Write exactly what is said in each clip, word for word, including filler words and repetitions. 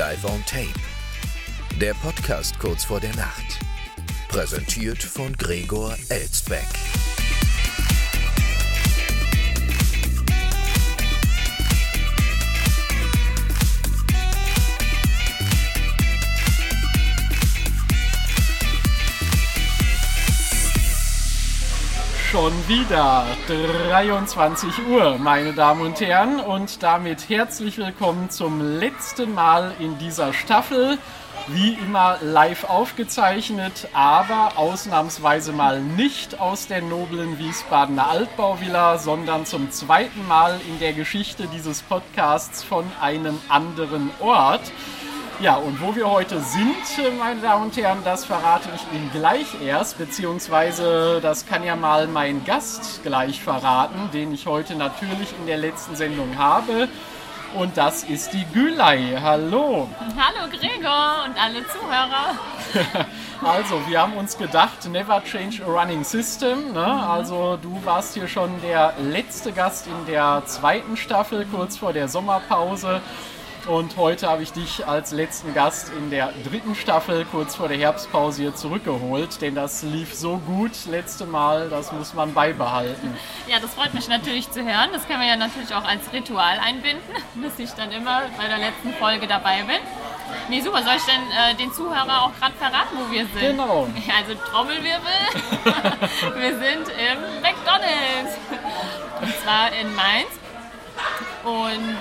Live on Tape. Der Podcast kurz vor der Nacht. Präsentiert von Gregor Elsbeck. Schon wieder dreiundzwanzig Uhr, meine Damen und Herren, und damit herzlich willkommen zum letzten Mal in dieser Staffel. Wie immer live aufgezeichnet, aber ausnahmsweise mal nicht aus der noblen Wiesbadener Altbauvilla, sondern zum zweiten Mal in der Geschichte dieses Podcasts von einem anderen Ort. Ja, und wo wir heute sind, meine Damen und Herren, das verrate ich Ihnen gleich erst, beziehungsweise das kann ja mal mein Gast gleich verraten, den ich heute natürlich in der letzten Sendung habe. Und das ist die Gülay. Hallo. Hallo Gregor und alle Zuhörer. Also, wir haben uns gedacht, never change a running system. Ne? Mhm. Also, du warst hier schon der letzte Gast in der zweiten Staffel, kurz vor der Sommerpause. Und heute habe ich dich als letzten Gast in der dritten Staffel kurz vor der Herbstpause hier zurückgeholt, denn das lief so gut letzte Mal, das muss man beibehalten. Ja, das freut mich natürlich zu hören. Das kann man ja natürlich auch als Ritual einbinden, dass ich dann immer bei der letzten Folge dabei bin. Nee, super. Soll ich denn äh, den Zuhörer auch gerade verraten, wo wir sind? Genau. Also Trommelwirbel, wir sind im McDonald's. Und zwar in Mainz. Und...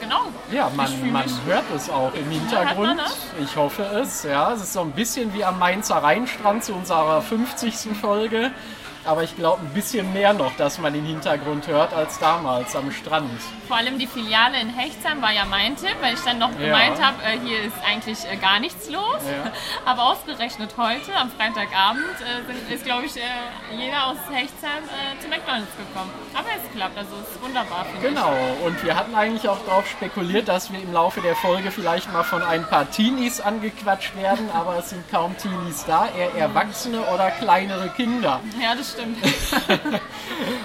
Genau. Ja, man, man hört es auch im Hintergrund. Ich hoffe es. Ja, es ist so ein bisschen wie am Mainzer Rheinstrand zu unserer fünfzigsten Folge. Aber ich glaube, ein bisschen mehr noch, dass man den Hintergrund hört, als damals am Strand. Vor allem die Filiale in Hechtsheim war ja mein Tipp, weil ich dann noch ja. gemeint habe, äh, hier ist eigentlich äh, gar nichts los. Ja. Aber ausgerechnet heute, am Freitagabend, äh, sind, ist, glaube ich, äh, jeder aus Hechtsheim äh, zu McDonald's gekommen. Aber es klappt, also es ist wunderbar, finde ich. Genau, und wir hatten eigentlich auch darauf spekuliert, dass wir im Laufe der Folge vielleicht mal von ein paar Teenies angequatscht werden, aber es sind kaum Teenies da, eher Erwachsene oder kleinere Kinder. Ja, das stimmt.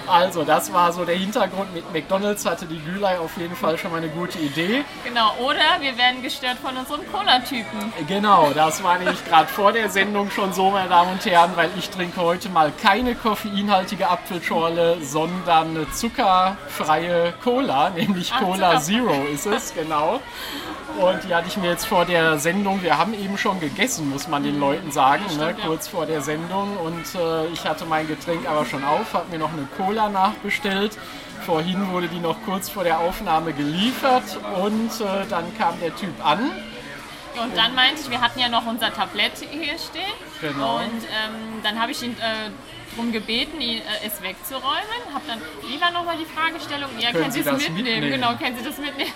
Also, das war so der Hintergrund. Mit McDonald's hatte die Gülay auf jeden Fall schon mal eine gute Idee. Genau, oder wir werden gestört von unseren Cola-Typen. Genau, das war nämlich gerade vor der Sendung schon so, meine Damen und Herren, weil ich trinke heute mal keine koffeinhaltige Apfelschorle, sondern eine zuckerfreie Cola, nämlich Ach, Cola Zero ist es, genau. Und die hatte ich mir jetzt vor der Sendung, wir haben eben schon gegessen, muss man den Leuten sagen, stimmt, ne? Ja. Kurz vor der Sendung. Und äh, ich hatte mein Getränk aber schon auf, habe mir noch eine Cola nachbestellt. Vorhin wurde die noch kurz vor der Aufnahme geliefert und äh, dann kam der Typ an. Und dann meinte ich, wir hatten ja noch unser Tablett hier stehen. Genau. Und ähm, dann habe ich ihn äh, darum gebeten, ihn, äh, es wegzuräumen. Habe dann, wie war nochmal die Fragestellung? Ja, können, können Sie das mitnehmen? mitnehmen? Genau, können Sie das mitnehmen?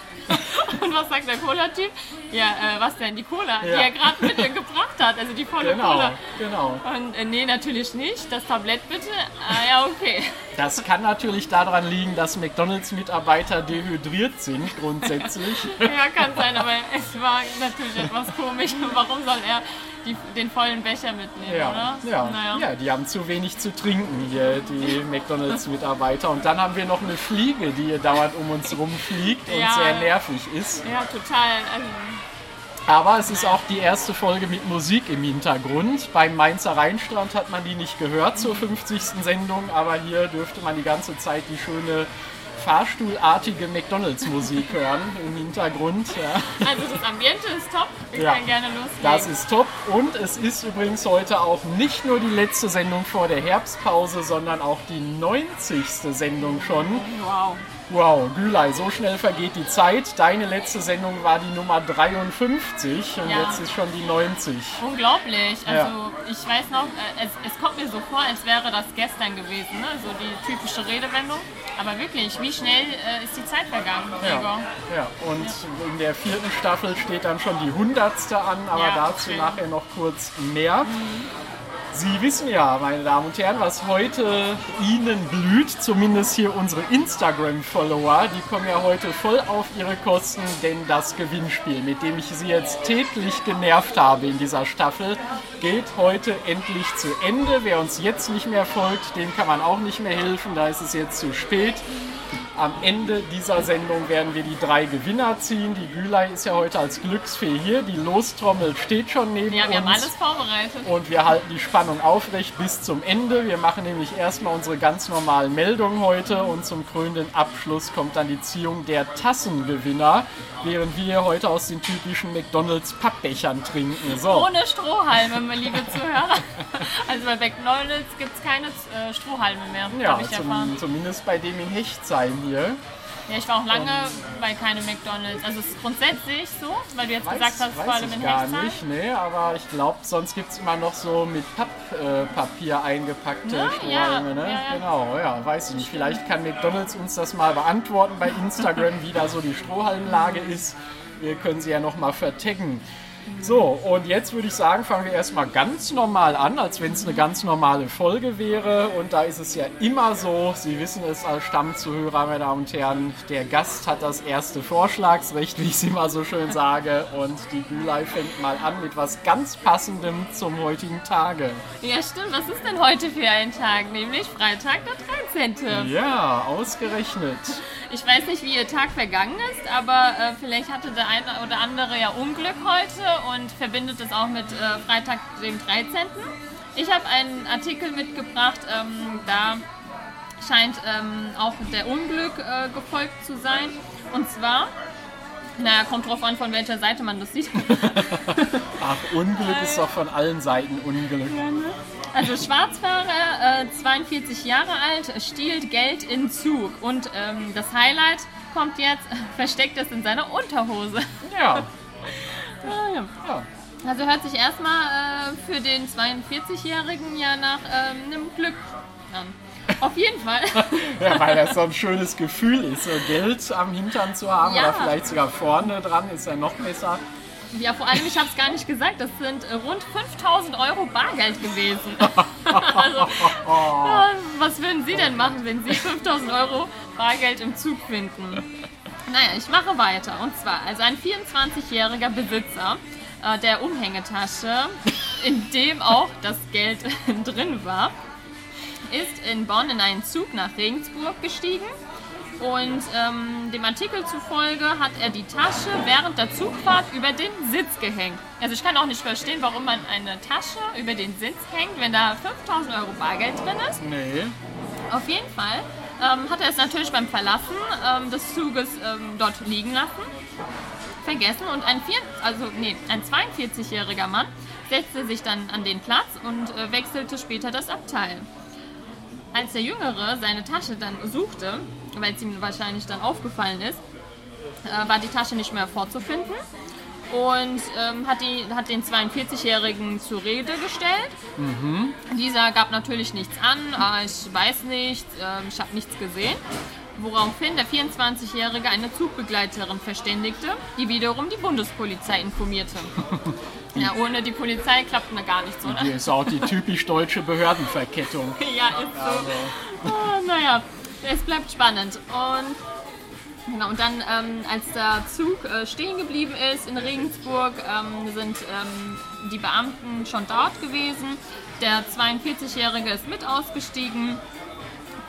Und was sagt der Cola-Typ? Ja, äh, was denn? Die Cola, ja. die er gerade mitgebracht hat, also die volle genau, Cola. Genau, genau. Und äh, nee, natürlich nicht. Das Tablett bitte? Ah ja, okay. Das kann natürlich daran liegen, dass McDonald's-Mitarbeiter dehydriert sind, grundsätzlich. Ja, kann sein, aber es war natürlich etwas komisch. Warum soll er die, den vollen Becher mitnehmen, ja, oder? Ja. Naja. Ja, die haben zu wenig zu trinken hier, die McDonald's-Mitarbeiter. Und dann haben wir noch eine Fliege, die hier dauernd um uns rumfliegt und ja. sehr nervig ist. Ja, total. Also, aber es ist auch die erste Folge mit Musik im Hintergrund. Beim Mainzer Rheinstrand hat man die nicht gehört zur fünfzigsten Sendung, aber hier dürfte man die ganze Zeit die schöne fahrstuhlartige McDonald's-Musik hören im Hintergrund. Ja. Also das Ambiente ist top, ich ja, kann gerne loslegen. Das ist top und es ist übrigens heute auch nicht nur die letzte Sendung vor der Herbstpause, sondern auch die neunzigste Sendung schon. Wow. Wow, Gülay, so schnell vergeht die Zeit. Deine letzte Sendung war die Nummer dreiundfünfzig und ja. jetzt ist schon die neunzig. Unglaublich. Also ja. ich weiß noch, es, es kommt mir so vor, als wäre das gestern gewesen, ne? So die typische Redewendung. Aber wirklich, wie schnell äh, ist die Zeit vergangen? Ja, ja. und ja. in der vierten Staffel steht dann schon die hundertste an, aber ja, dazu schön. nachher noch kurz mehr. Mhm. Sie wissen ja, meine Damen und Herren, was heute Ihnen blüht, zumindest hier unsere Instagram-Follower, die kommen ja heute voll auf ihre Kosten, denn das Gewinnspiel, mit dem ich sie jetzt täglich genervt habe in dieser Staffel, geht heute endlich zu Ende. Wer uns jetzt nicht mehr folgt, dem kann man auch nicht mehr helfen, da ist es jetzt zu spät. Am Ende dieser Sendung werden wir die drei Gewinner ziehen. Die Gülay ist ja heute als Glücksfee hier. Die Lostrommel steht schon neben ja, uns. Wir haben alles vorbereitet. Und wir halten die Spannung aufrecht bis zum Ende. Wir machen nämlich erstmal unsere ganz normalen Meldungen heute. Und zum krönenden Abschluss kommt dann die Ziehung der Tassengewinner, während wir heute aus den typischen McDonald's Pappbechern trinken. So. Ohne Strohhalme, meine liebe Zuhörer. Also bei McDonald's gibt es keine äh, Strohhalme mehr. Ja, ich zum, zumindest bei dem in Hechtsheim hier. Ja, ich war auch lange um, bei keine McDonald's. Also es ist grundsätzlich so, weil du jetzt weiß, gesagt hast, vor allem in Hechtsheim. Gar nicht, nee, aber ich glaube, sonst gibt es immer noch so mit Papp, äh, Papier eingepackte ja, Strohhalme, ja, ne? Ja, ja. Genau, ja, weiß ich nicht. Vielleicht kann McDonald's uns das mal beantworten bei Instagram, wie da so die Strohhalmlage ist. Wir können sie ja nochmal vertaggen. So, und jetzt würde ich sagen, fangen wir erstmal ganz normal an, als wenn es eine ganz normale Folge wäre. Und da ist es ja immer so, Sie wissen es als Stammzuhörer, meine Damen und Herren, der Gast hat das erste Vorschlagsrecht, wie ich es immer so schön sage. Und die Gülay fängt mal an mit was ganz Passendem zum heutigen Tage. Ja, stimmt. Was ist denn heute für ein Tag? Nämlich Freitag, der dreizehnte Ja, ausgerechnet. Ich weiß nicht, wie Ihr Tag vergangen ist, aber äh, vielleicht hatte der eine oder andere ja Unglück heute und verbindet es auch mit äh, Freitag, dem dreizehnten Ich habe einen Artikel mitgebracht, ähm, da scheint ähm, auch der Unglück äh, gefolgt zu sein. Und zwar, naja, kommt drauf an, von welcher Seite man das sieht. Ach, Unglück ist doch von allen Seiten Unglück. Ja, ne? Also Schwarzfahrer, äh, zweiundvierzig Jahre alt, stiehlt Geld in Zug. Und ähm, das Highlight kommt jetzt, versteckt es in seiner Unterhose. Ja. ah, ja. ja. Also hört sich erstmal äh, für den zweiundvierzig-Jährigen ja nach ähm, einem Glück an. Auf jeden Fall. ja, weil das so ein schönes Gefühl ist, so Geld am Hintern zu haben ja. Oder vielleicht sogar vorne dran, ist ja noch besser. Ja, vor allem, ich habe es gar nicht gesagt, das sind rund fünftausend Euro Bargeld gewesen. also, was würden Sie denn machen, wenn Sie fünftausend Euro Bargeld im Zug finden? Naja, ich mache weiter. Und zwar, also ein vierundzwanzigjähriger Besitzer äh, der Umhängetasche, in dem auch das Geld drin war, ist in Bonn in einen Zug nach Regensburg gestiegen. Und ähm, dem Artikel zufolge hat er die Tasche während der Zugfahrt über den Sitz gehängt. Also ich kann auch nicht verstehen, warum man eine Tasche über den Sitz hängt, wenn da fünftausend Euro Bargeld drin ist. Nee. Auf jeden Fall ähm, hat er es natürlich beim Verlassen ähm, des Zuges ähm, dort liegen lassen, vergessen. Und ein, vier, also, nee, ein zweiundvierzigjähriger Mann setzte sich dann an den Platz und äh, wechselte später das Abteil. Als der Jüngere seine Tasche dann suchte, weil es ihm wahrscheinlich dann aufgefallen ist, äh, war die Tasche nicht mehr vorzufinden und ähm, hat, die, hat den zweiundvierzigjährigen zur Rede gestellt. Mhm. Dieser gab natürlich nichts an, äh, ich weiß nichts, äh, ich habe nichts gesehen. Woraufhin der vierundzwanzigjährige eine Zugbegleiterin verständigte, die wiederum die Bundespolizei informierte. Ja, ohne die Polizei klappt man gar nichts, oder? Hier ist auch die typisch deutsche Behördenverkettung. ja, ist so. Also. Oh, naja, es bleibt spannend. Und, genau, und dann, ähm, als der Zug äh, stehen geblieben ist in Regensburg, ähm, sind ähm, die Beamten schon dort gewesen. Der zweiundvierzigjährige ist mit ausgestiegen.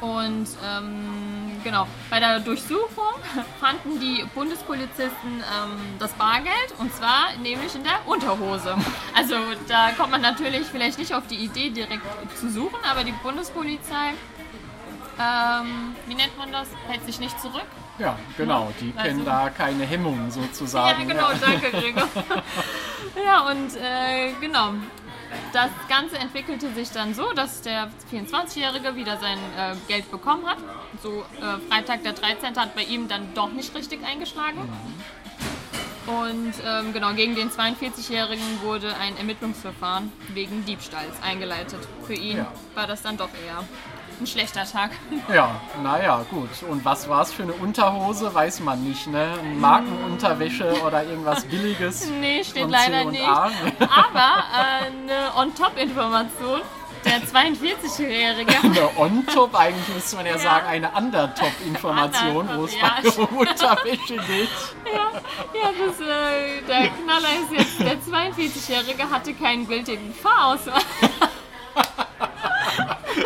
Und ähm, genau, bei der Durchsuchung fanden die Bundespolizisten ähm, das Bargeld, und zwar nämlich in der Unterhose. Also da kommt man natürlich vielleicht nicht auf die Idee, direkt zu suchen, aber die Bundespolizei, ähm, wie nennt man das, hält sich nicht zurück. Ja, genau, die also, kennen da keine Hemmungen sozusagen. Ja, genau, danke, Gregor. ja, und äh, genau. Das Ganze entwickelte sich dann so, dass der vierundzwanzigjährige wieder sein äh, Geld bekommen hat. So äh, Freitag der dreizehnte hat bei ihm dann doch nicht richtig eingeschlagen. Und ähm, genau, gegen den zweiundvierzigjährigen wurde ein Ermittlungsverfahren wegen Diebstahls eingeleitet. Für ihn ja. war das dann doch eher ein schlechter Tag. Ja, naja, gut. Und was war es für eine Unterhose, weiß man nicht, ne? Markenunterwäsche oder irgendwas Billiges? Nee, steht leider nicht. A. Aber äh, eine On-Top-Information. der zweiundvierzig-Jährige. Eine On-Top, eigentlich müsste man ja, ja. sagen, eine Under-Top-Information, Under wo es ja. bei der Unterwäsche geht. Ja, ja das, äh, der Knaller ist jetzt, der zweiundvierzig-Jährige hatte kein Bild in Fahrauswahl.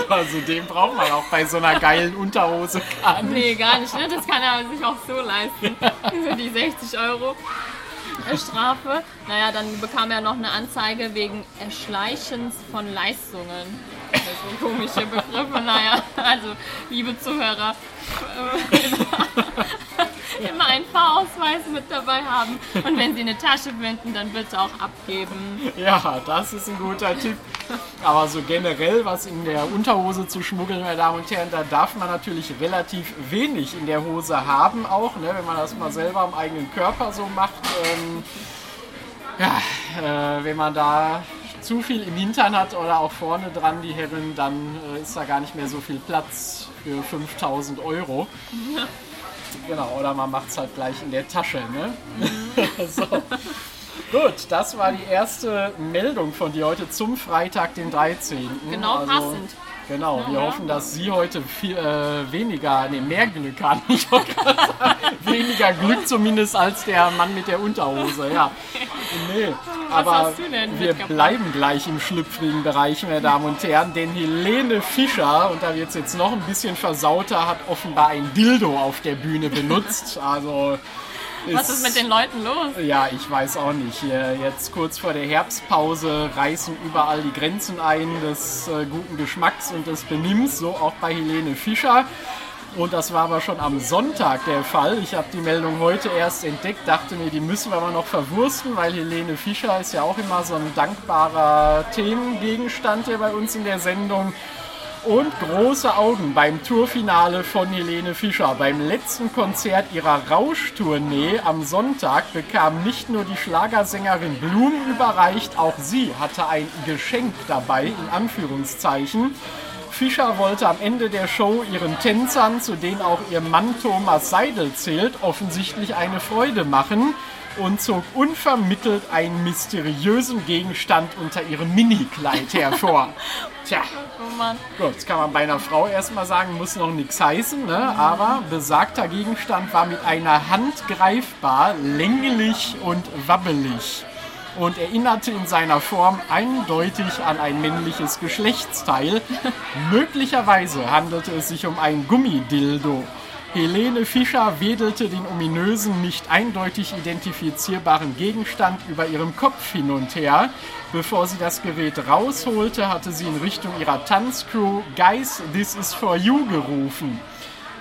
Also den braucht man auch bei so einer geilen Unterhose gar nicht. Nee, gar nicht, ne? Das kann er sich auch so leisten, für die sechzig Euro. Strafe. Naja, dann bekam er noch eine Anzeige wegen Erschleichens von Leistungen. Das sind komische Begriffe. Naja, also liebe Zuhörer, immer, immer einen Fahrausweis mit dabei haben. Und wenn Sie eine Tasche finden, dann bitte auch abgeben. Ja, das ist ein guter Tipp. Aber so generell, was in der Unterhose zu schmuggeln, meine Damen und Herren, da darf man natürlich relativ wenig in der Hose haben auch, ne, wenn man das mal selber am eigenen Körper so macht. Ähm, ja, äh, wenn man da zu viel im Hintern hat oder auch vorne dran die Herren, dann äh, ist da gar nicht mehr so viel Platz für fünftausend Euro. Ja. Genau, oder man macht es halt gleich in der Tasche, ne? Mhm. So. Gut, das war die erste Meldung von dir heute zum Freitag, den dreizehnten. Genau, also, passend. Genau, ja, wir ja. hoffen, dass Sie heute viel, äh, weniger, nee, mehr Glück haben. Ich wollte gerade sagen, weniger Glück zumindest als der Mann mit der Unterhose. Ja. Nee, aber wir bleiben gleich im schlüpfrigen Bereich, meine Damen und Herren, denn Helene Fischer, und da wird es jetzt noch ein bisschen versauter, hat offenbar ein Dildo auf der Bühne benutzt. Also... Ist, was ist mit den Leuten los? Ja, ich weiß auch nicht. Jetzt kurz vor der Herbstpause reißen überall die Grenzen ein des äh, guten Geschmacks und des Benimms, so auch bei Helene Fischer. Und das war aber schon am Sonntag der Fall. Ich habe die Meldung heute erst entdeckt, dachte mir, die müssen wir aber noch verwursten, weil Helene Fischer ist ja auch immer so ein dankbarer Themengegenstand hier bei uns in der Sendung. Und große Augen beim Tourfinale von Helene Fischer. Beim letzten Konzert ihrer Rauschtournee am Sonntag bekam nicht nur die Schlagersängerin Blumen überreicht, auch sie hatte ein Geschenk dabei, in Anführungszeichen. Fischer wollte am Ende der Show ihren Tänzern, zu denen auch ihr Mann Thomas Seidel zählt, offensichtlich eine Freude machen und zog unvermittelt einen mysteriösen Gegenstand unter ihrem Minikleid hervor. Tja, oh Mann. Gut, das kann man bei einer Frau erstmal sagen, muss noch nichts heißen, ne? Mhm. Aber besagter Gegenstand war mit einer Hand greifbar, länglich und wabbelig und erinnerte in seiner Form eindeutig an ein männliches Geschlechtsteil. Möglicherweise handelte es sich um einen Gummidildo. Helene Fischer wedelte den ominösen, nicht eindeutig identifizierbaren Gegenstand über ihrem Kopf hin und her. Bevor sie das Gerät rausholte, hatte sie in Richtung ihrer Tanzcrew "Guys, this is for you" gerufen.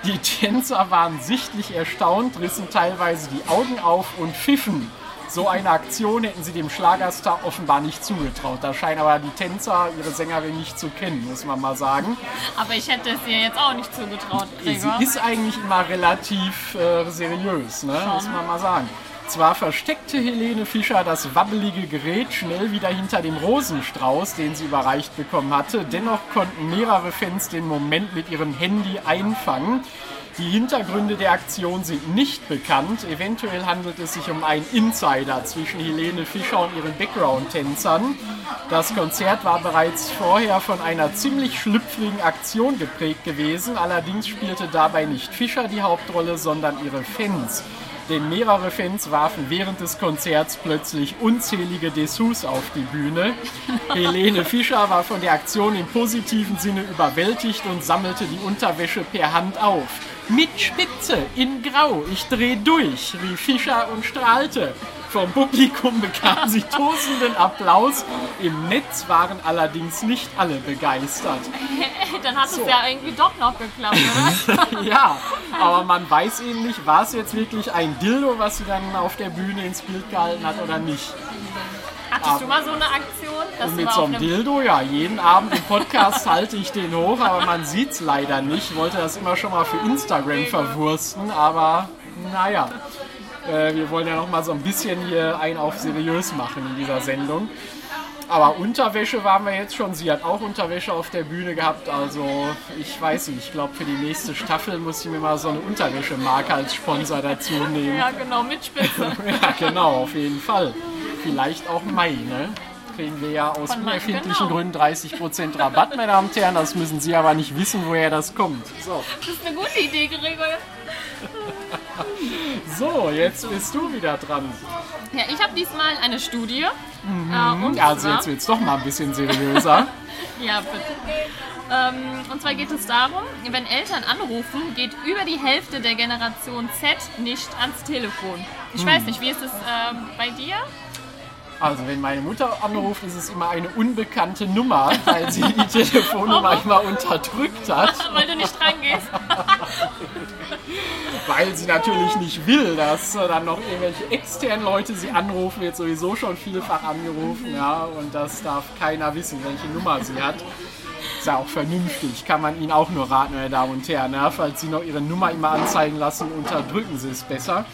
Die Tänzer waren sichtlich erstaunt, rissen teilweise die Augen auf und pfiffen. So eine Aktion hätten sie dem Schlagerstar offenbar nicht zugetraut. Da scheinen aber die Tänzer ihre Sängerin nicht zu kennen, muss man mal sagen. Aber ich hätte es ihr jetzt auch nicht zugetraut, Gregor. Sie ist eigentlich immer relativ äh, seriös, ne? Muss man mal sagen. Zwar versteckte Helene Fischer das wabbelige Gerät schnell wieder hinter dem Rosenstrauß, den sie überreicht bekommen hatte. Dennoch konnten mehrere Fans den Moment mit ihrem Handy einfangen. Die Hintergründe der Aktion sind nicht bekannt. Eventuell handelt es sich um einen Insider zwischen Helene Fischer und ihren Background-Tänzern. Das Konzert war bereits vorher von einer ziemlich schlüpfrigen Aktion geprägt gewesen. Allerdings spielte dabei nicht Fischer die Hauptrolle, sondern ihre Fans. Denn mehrere Fans warfen während des Konzerts plötzlich unzählige Dessous auf die Bühne. Helene Fischer war von der Aktion im positiven Sinne überwältigt und sammelte die Unterwäsche per Hand auf. "Mit Spitze, in Grau, ich dreh durch", rief Fischer und strahlte. Vom Publikum bekam sie tosenden Applaus. Im Netz waren allerdings nicht alle begeistert. Dann hat so. Es ja irgendwie doch noch geklappt, oder? Ja, aber man weiß eben nicht, war es jetzt wirklich ein Dildo, was sie dann auf der Bühne ins Bild gehalten hat oder nicht. Hattest du mal so eine Aktion? Dass und mit so einem Dildo, ja, jeden Abend im Podcast halte ich den hoch, aber man sieht es leider nicht. Ich wollte das immer schon mal für Instagram verwursten, aber naja. Äh, wir wollen ja noch mal so ein bisschen hier einen auf seriös machen in dieser Sendung. Aber Unterwäsche waren wir jetzt schon. Sie hat auch Unterwäsche auf der Bühne gehabt. Also ich weiß nicht, ich glaube für die nächste Staffel muss ich mir mal so eine Unterwäschemarke als Sponsor dazu nehmen. Ja genau, mit Spitze. Ja genau, auf jeden Fall. Vielleicht auch Mai, ne? kriegen wir ja aus unerfindlichen genau. Gründen dreißig Prozent Rabatt, meine Damen und Herren. Das müssen Sie aber nicht wissen, woher das kommt. So. Das ist eine gute Idee, Gregor. So, jetzt bist du wieder dran. Ja, ich habe diesmal eine Studie. Mhm. Äh, und also zwar, jetzt wird es doch mal ein bisschen seriöser. Ja, bitte. Ähm, und zwar geht es darum, wenn Eltern anrufen, geht über die Hälfte der Generation Z nicht ans Telefon. Ich hm. weiß nicht, wie ist es ähm, bei dir? Also wenn meine Mutter anruft, ist es immer eine unbekannte Nummer, weil sie die Telefonnummer immer unterdrückt hat. Weil du nicht dran gehst. Weil sie natürlich nicht will, dass dann noch irgendwelche externen Leute sie anrufen, wird sowieso schon vielfach angerufen, ja, und das darf keiner wissen, welche Nummer sie hat. Ist ja auch vernünftig, kann man Ihnen auch nur raten, meine Damen und Herren, ja, falls Sie noch Ihre Nummer immer anzeigen lassen, unterdrücken Sie es besser.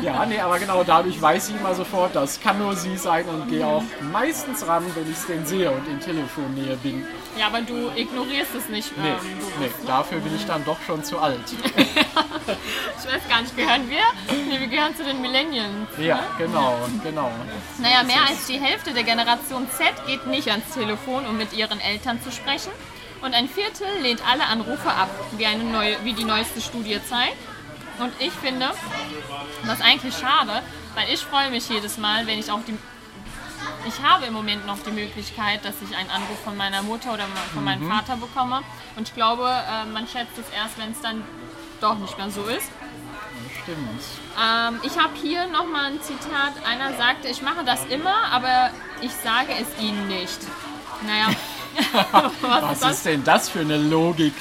Ja, nee, aber genau dadurch weiß ich immer sofort, das kann nur sie sein und gehe auch meistens ran, wenn ich es denn sehe und in Telefonnähe bin. Ja, aber du ignorierst es nicht. Ähm, nee, nee, dafür bin ich dann doch schon zu alt. Ich weiß gar nicht, gehören wir? Nee, wir gehören zu den Millennials. Ja, ne? genau, genau. Naja, mehr als die Hälfte der Generation Z geht nicht ans Telefon, um mit ihren Eltern zu sprechen. Und ein Viertel lehnt alle Anrufe ab, wie, eine neue, wie die neueste Studie zeigt. Und ich finde das eigentlich schade, weil ich freue mich jedes Mal, wenn ich auch die... Ich habe im Moment noch die Möglichkeit, dass ich einen Anruf von meiner Mutter oder von meinem mhm. Vater bekomme. Und ich glaube, man schätzt es erst, wenn es dann doch nicht mehr so ist. Stimmt. Ähm, ich habe hier nochmal ein Zitat. Einer sagte, ich mache das immer, aber ich sage es Ihnen nicht. Naja. Was, Was ist das? denn das für eine Logik?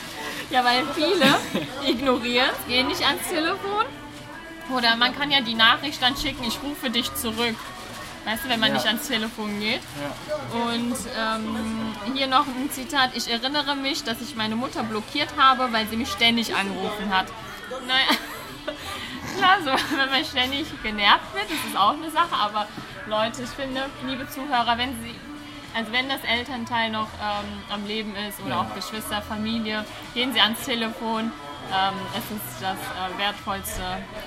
Ja, weil viele ignorieren, gehen nicht ans Telefon. Oder man kann ja die Nachricht dann schicken, ich rufe dich zurück. Weißt du, wenn man ja. nicht ans Telefon geht. Ja. Und ähm, hier noch ein Zitat. Ich erinnere mich, dass ich meine Mutter blockiert habe, weil sie mich ständig angerufen hat. Naja, klar, so, wenn man ständig genervt wird, das ist auch eine Sache. Aber Leute, ich finde, liebe Zuhörer, wenn Sie... Also wenn das Elternteil noch ähm, am Leben ist oder ja. auch Geschwister, Familie, gehen Sie ans Telefon. Ähm, es ist das äh, Wertvollste,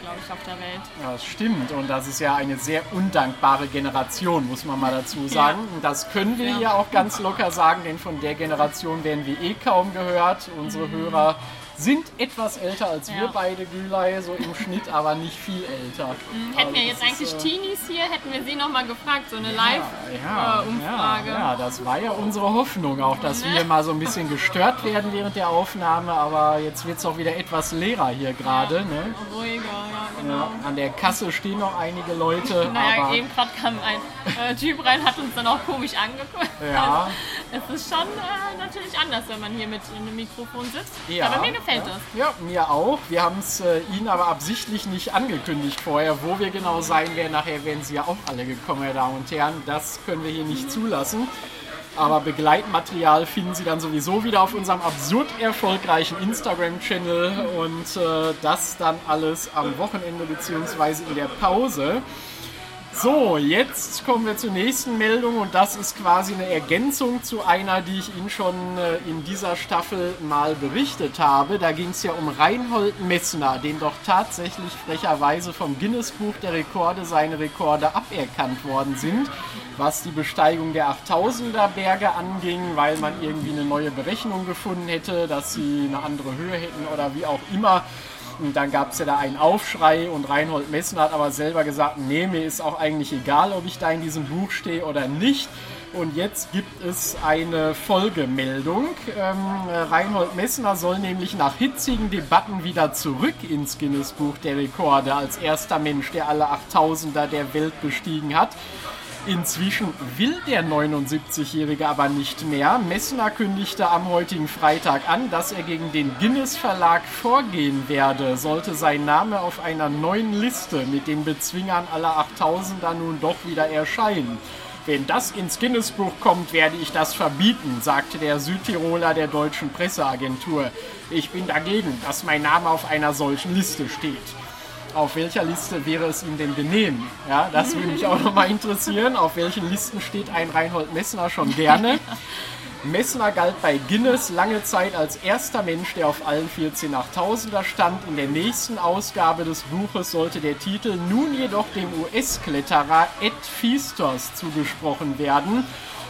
glaube ich, auf der Welt. Ja, das stimmt. Und das ist ja eine sehr undankbare Generation, muss man mal dazu sagen. Ja. Und das können wir ja. ja auch ganz locker sagen, denn von der Generation werden wir eh kaum gehört. Unsere mhm. Hörer sind etwas älter als ja. wir beide, Gülay, so im Schnitt, aber nicht viel älter. Hätten also wir jetzt eigentlich ist, äh, Teenies hier, hätten wir sie nochmal gefragt, so eine ja, Live-Umfrage. Ja, äh, ja, ja, das war ja unsere Hoffnung auch, dass ne? wir mal so ein bisschen gestört werden während der Aufnahme, aber jetzt wird es auch wieder etwas leerer hier gerade. Ja, ne? Ruhiger, ja, genau. Ja, an der Kasse stehen noch einige Leute. Naja, aber eben gerade kam ein äh, Typ rein, hat uns dann auch komisch angeguckt. Ja. Also, es ist schon äh, natürlich anders, wenn man hier mit einem Mikrofon sitzt. Ja. Aber mir gefällt das. Ja, mir auch. Wir haben es äh, Ihnen aber absichtlich nicht angekündigt vorher, wo wir genau sein werden. Nachher wären Sie ja auch alle gekommen, meine Damen und Herren. Das können wir hier nicht zulassen. Aber Begleitmaterial finden Sie dann sowieso wieder auf unserem absurd erfolgreichen Instagram-Channel. Und äh, das dann alles am Wochenende bzw. in der Pause. So, jetzt kommen wir zur nächsten Meldung und das ist quasi eine Ergänzung zu einer, die ich Ihnen schon in dieser Staffel mal berichtet habe. Da ging es ja um Reinhold Messner, dem doch tatsächlich frecherweise vom Guinness-Buch der Rekorde seine Rekorde aberkannt worden sind, was die Besteigung der achttausender-Berge anging, weil man irgendwie eine neue Berechnung gefunden hätte, dass sie eine andere Höhe hätten oder wie auch immer. Und dann gab es ja da einen Aufschrei und Reinhold Messner hat aber selber gesagt, nee, mir ist auch eigentlich egal, ob ich da in diesem Buch stehe oder nicht. Und jetzt gibt es eine Folgemeldung. Ähm, Reinhold Messner soll nämlich nach hitzigen Debatten wieder zurück ins Guinness-Buch der Rekorde als erster Mensch, der alle achttausender der Welt bestiegen hat. Inzwischen will der neunundsiebzigjährige aber nicht mehr. Messner kündigte am heutigen Freitag an, dass er gegen den Guinness-Verlag vorgehen werde, sollte sein Name auf einer neuen Liste mit den Bezwingern aller achttausender nun doch wieder erscheinen. Wenn das ins Guinness-Buch kommt, werde ich das verbieten, sagte der Südtiroler der deutschen Presseagentur. Ich bin dagegen, dass mein Name auf einer solchen Liste steht. auf welcher Liste wäre es ihm denn genehm? Ja, das würde mich auch nochmal interessieren. Auf welchen Listen steht ein Reinhold Messner schon gerne? Messner galt bei Guinness lange Zeit als erster Mensch, der auf allen vierzehn achttausender stand. In der nächsten Ausgabe des Buches sollte der Titel nun jedoch dem U S-Kletterer Ed Viesturs zugesprochen werden,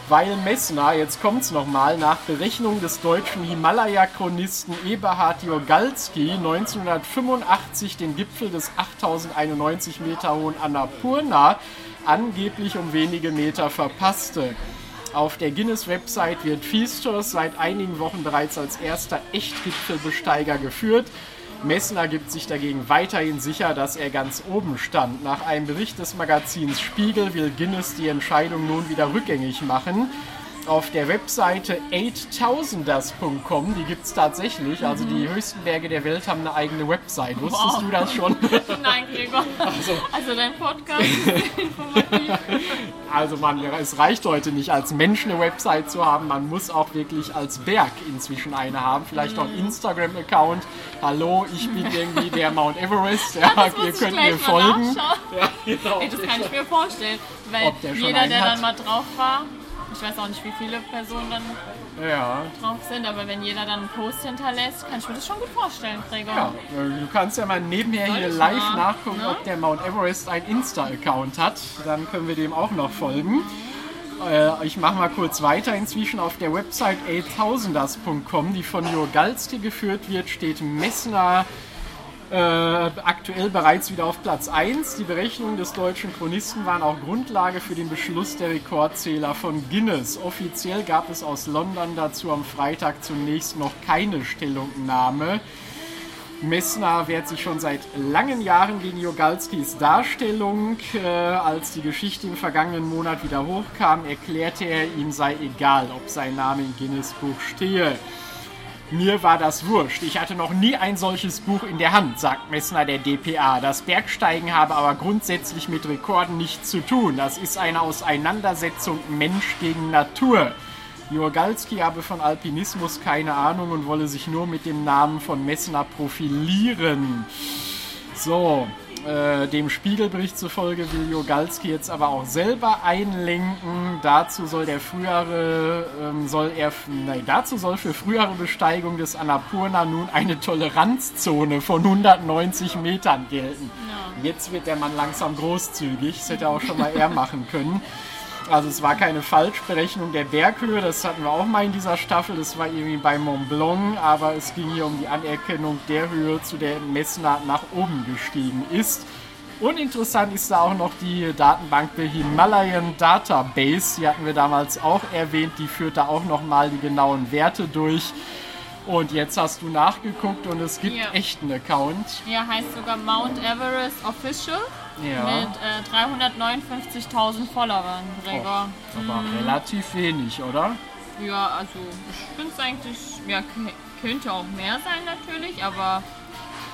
weil Messner, jetzt kommt's nochmal, nach Berechnung des deutschen Himalaya-Chronisten Eberhard Jurgalski neunzehnhundertfünfundachtzig den Gipfel des achttausendeinundneunzig Meter hohen Annapurna angeblich um wenige Meter verpasste. Auf der Guinness-Website wird Viesturs seit einigen Wochen bereits als erster Echtgipfelbesteiger geführt. Messner gibt sich dagegen weiterhin sicher, dass er ganz oben stand. Nach einem Bericht des Magazins Spiegel will Guinness die Entscheidung nun wieder rückgängig machen. Auf der Webseite achttausenders Punkt com, die gibt es tatsächlich, also die höchsten Berge der Welt haben eine eigene Website. Wusstest wow. du das schon? Nein, Gregor. Also, also dein Podcast ist informativ. Also man, es reicht heute nicht, als Mensch eine Website zu haben, man muss auch wirklich als Berg inzwischen eine haben. Vielleicht mm. auch einen Instagram-Account. Hallo, ich bin irgendwie der Mount Everest. Ja, das ihr könnt mir folgen. Ja, genau. Ey, das kann ich mir vorstellen, weil der jeder, der hat. Dann mal drauf war... Ich weiß auch nicht, wie viele Personen dann ja. drauf sind, aber wenn jeder dann einen Post hinterlässt, kann ich mir das schon gut vorstellen, Gregor. Ja, du kannst ja mal nebenher Soll hier live mal? nachgucken, ne? Ob der Mount Everest einen Insta-Account hat. Dann können wir dem auch noch folgen. Äh, ich mache mal kurz weiter. Inzwischen auf der Website achttausenders Punkt com, die von Jurgalski geführt wird, steht Messner Äh, aktuell bereits wieder auf Platz eins. Die Berechnungen des deutschen Chronisten waren auch Grundlage für den Beschluss der Rekordzähler von Guinness. Offiziell gab es aus London dazu am Freitag zunächst noch keine Stellungnahme. Messner wehrt sich schon seit langen Jahren gegen Jurgalskis Darstellung. Äh, als die Geschichte im vergangenen Monat wieder hochkam, erklärte er, ihm sei egal, ob sein Name im Guinness-Buch stehe. Mir war das wurscht. Ich hatte noch nie ein solches Buch in der Hand, sagt Messner der D P A. Das Bergsteigen habe aber grundsätzlich mit Rekorden nichts zu tun. Das ist eine Auseinandersetzung Mensch gegen Natur. Jurgalski habe von Alpinismus keine Ahnung und wolle sich nur mit dem Namen von Messner profilieren. So, äh, dem Spiegelbericht zufolge will Jurgalski jetzt aber auch selber einlenken. Dazu soll der frühere, ähm, soll er, nein, dazu soll für frühere Besteigung des Annapurna nun eine Toleranzzone von hundertneunzig Metern gelten. Ja. Jetzt wird der Mann langsam großzügig, das hätte er auch schon mal eher machen können. Also es war keine Falschberechnung der Berghöhe, das hatten wir auch mal in dieser Staffel, das war irgendwie bei Mont Blanc, aber es ging hier um die Anerkennung der Höhe, zu der Messner nach oben gestiegen ist. Und interessant ist da auch noch die Datenbank der Himalayan Database, die hatten wir damals auch erwähnt, die führt da auch nochmal die genauen Werte durch. Und jetzt hast du nachgeguckt und es gibt ja. echt einen Account. Ja, heißt sogar Mount Everest Official ja. mit äh, dreihundertneunundfünfzigtausend Followern, Gregor. Oh, aber hm. relativ wenig, oder? Ja, also ich finde es eigentlich, ja, k- könnte auch mehr sein natürlich, aber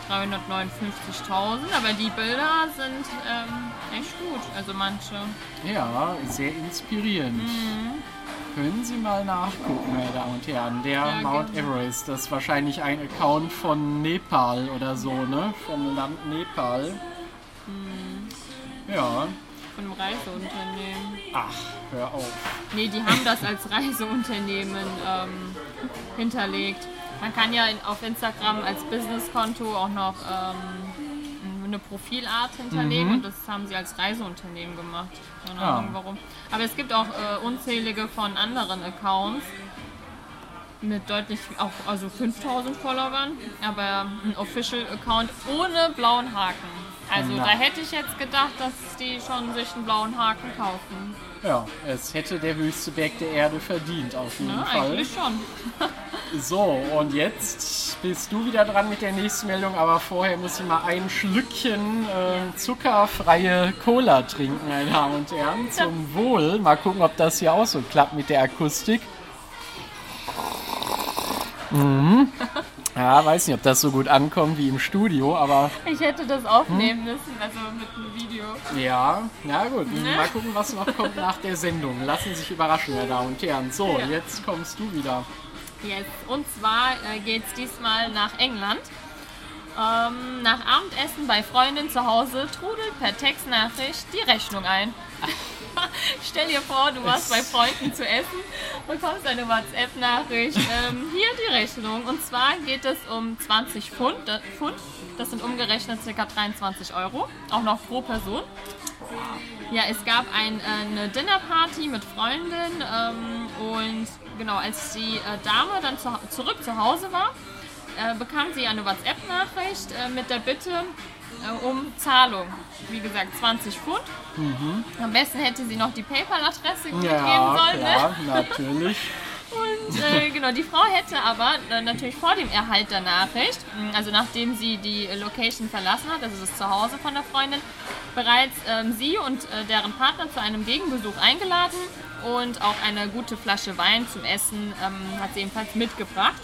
dreihundertneunundfünfzigtausend, aber die Bilder sind ähm, echt gut, also manche. Ja, sehr inspirierend. Mhm. Können Sie mal nachgucken, meine Damen und Herren. Der ja, Mount genau. Everest, das ist wahrscheinlich ein Account von Nepal oder so, ne? Vom Land Nepal. Hm. Ja. Von einem Reiseunternehmen. Ach, hör auf. Nee, die haben das als Reiseunternehmen ähm, hinterlegt. Man kann ja auf Instagram als Businesskonto auch noch ähm, eine Profilart hinterlegen mhm. und das haben sie als Reiseunternehmen gemacht. Keine Ahnung, warum. Aber es gibt auch äh, unzählige von anderen Accounts mit deutlich, auch also fünftausend Followern, aber ein Official-Account ohne blauen Haken. Also Na. da hätte ich jetzt gedacht, dass die schon sich einen blauen Haken kaufen. Ja, es hätte der höchste Berg der Erde verdient, auf jeden Na, Fall. Eigentlich schon. So, und jetzt bist du wieder dran mit der nächsten Meldung, aber vorher muss ich mal ein Schlückchen äh, zuckerfreie Cola trinken, meine Damen und Herren, zum Wohl. Mal gucken, ob das hier auch so klappt mit der Akustik. Mhm. Ja, weiß nicht, ob das so gut ankommt wie im Studio, aber... Ich hätte das aufnehmen hm? müssen, also mit einem Video. Ja, na gut. Ne? Mal gucken, was noch kommt nach der Sendung. Lassen sich überraschen, meine Damen und Herren. So, ja. Jetzt kommst du wieder. Yes. Und zwar äh, geht es diesmal nach England. Ähm, nach Abendessen bei Freundin zu Hause trudelt per Textnachricht die Rechnung ein. Stell dir vor, du warst bei Freunden zu essen und bekommst eine WhatsApp-Nachricht. Ähm, hier die Rechnung. Und zwar geht es um zwanzig Pfund. Das sind umgerechnet ca. dreiundzwanzig Euro. Auch noch pro Person. Ja, es gab ein, eine Dinnerparty mit Freundin. Ähm, und genau, als die Dame dann zu, zurück zu Hause war, äh, bekam sie eine WhatsApp-Nachricht äh, mit der Bitte äh, um Zahlung. Wie gesagt, zwanzig Pfund. Mhm. Am besten hätte sie noch die PayPal-Adresse gegeben ja, sollen. Ja, natürlich. Und äh, genau, die Frau hätte aber äh, natürlich vor dem Erhalt der Nachricht, also nachdem sie die Location verlassen hat, also das Zuhause von der Freundin, bereits ähm, sie und äh, deren Partner zu einem Gegenbesuch eingeladen und auch eine gute Flasche Wein zum Essen ähm, hat sie ebenfalls mitgebracht.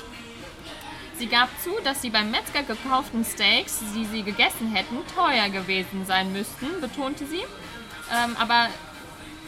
Sie gab zu, dass die beim Metzger gekauften Steaks, die sie gegessen hätten, teuer gewesen sein müssten, betonte sie. Ähm, aber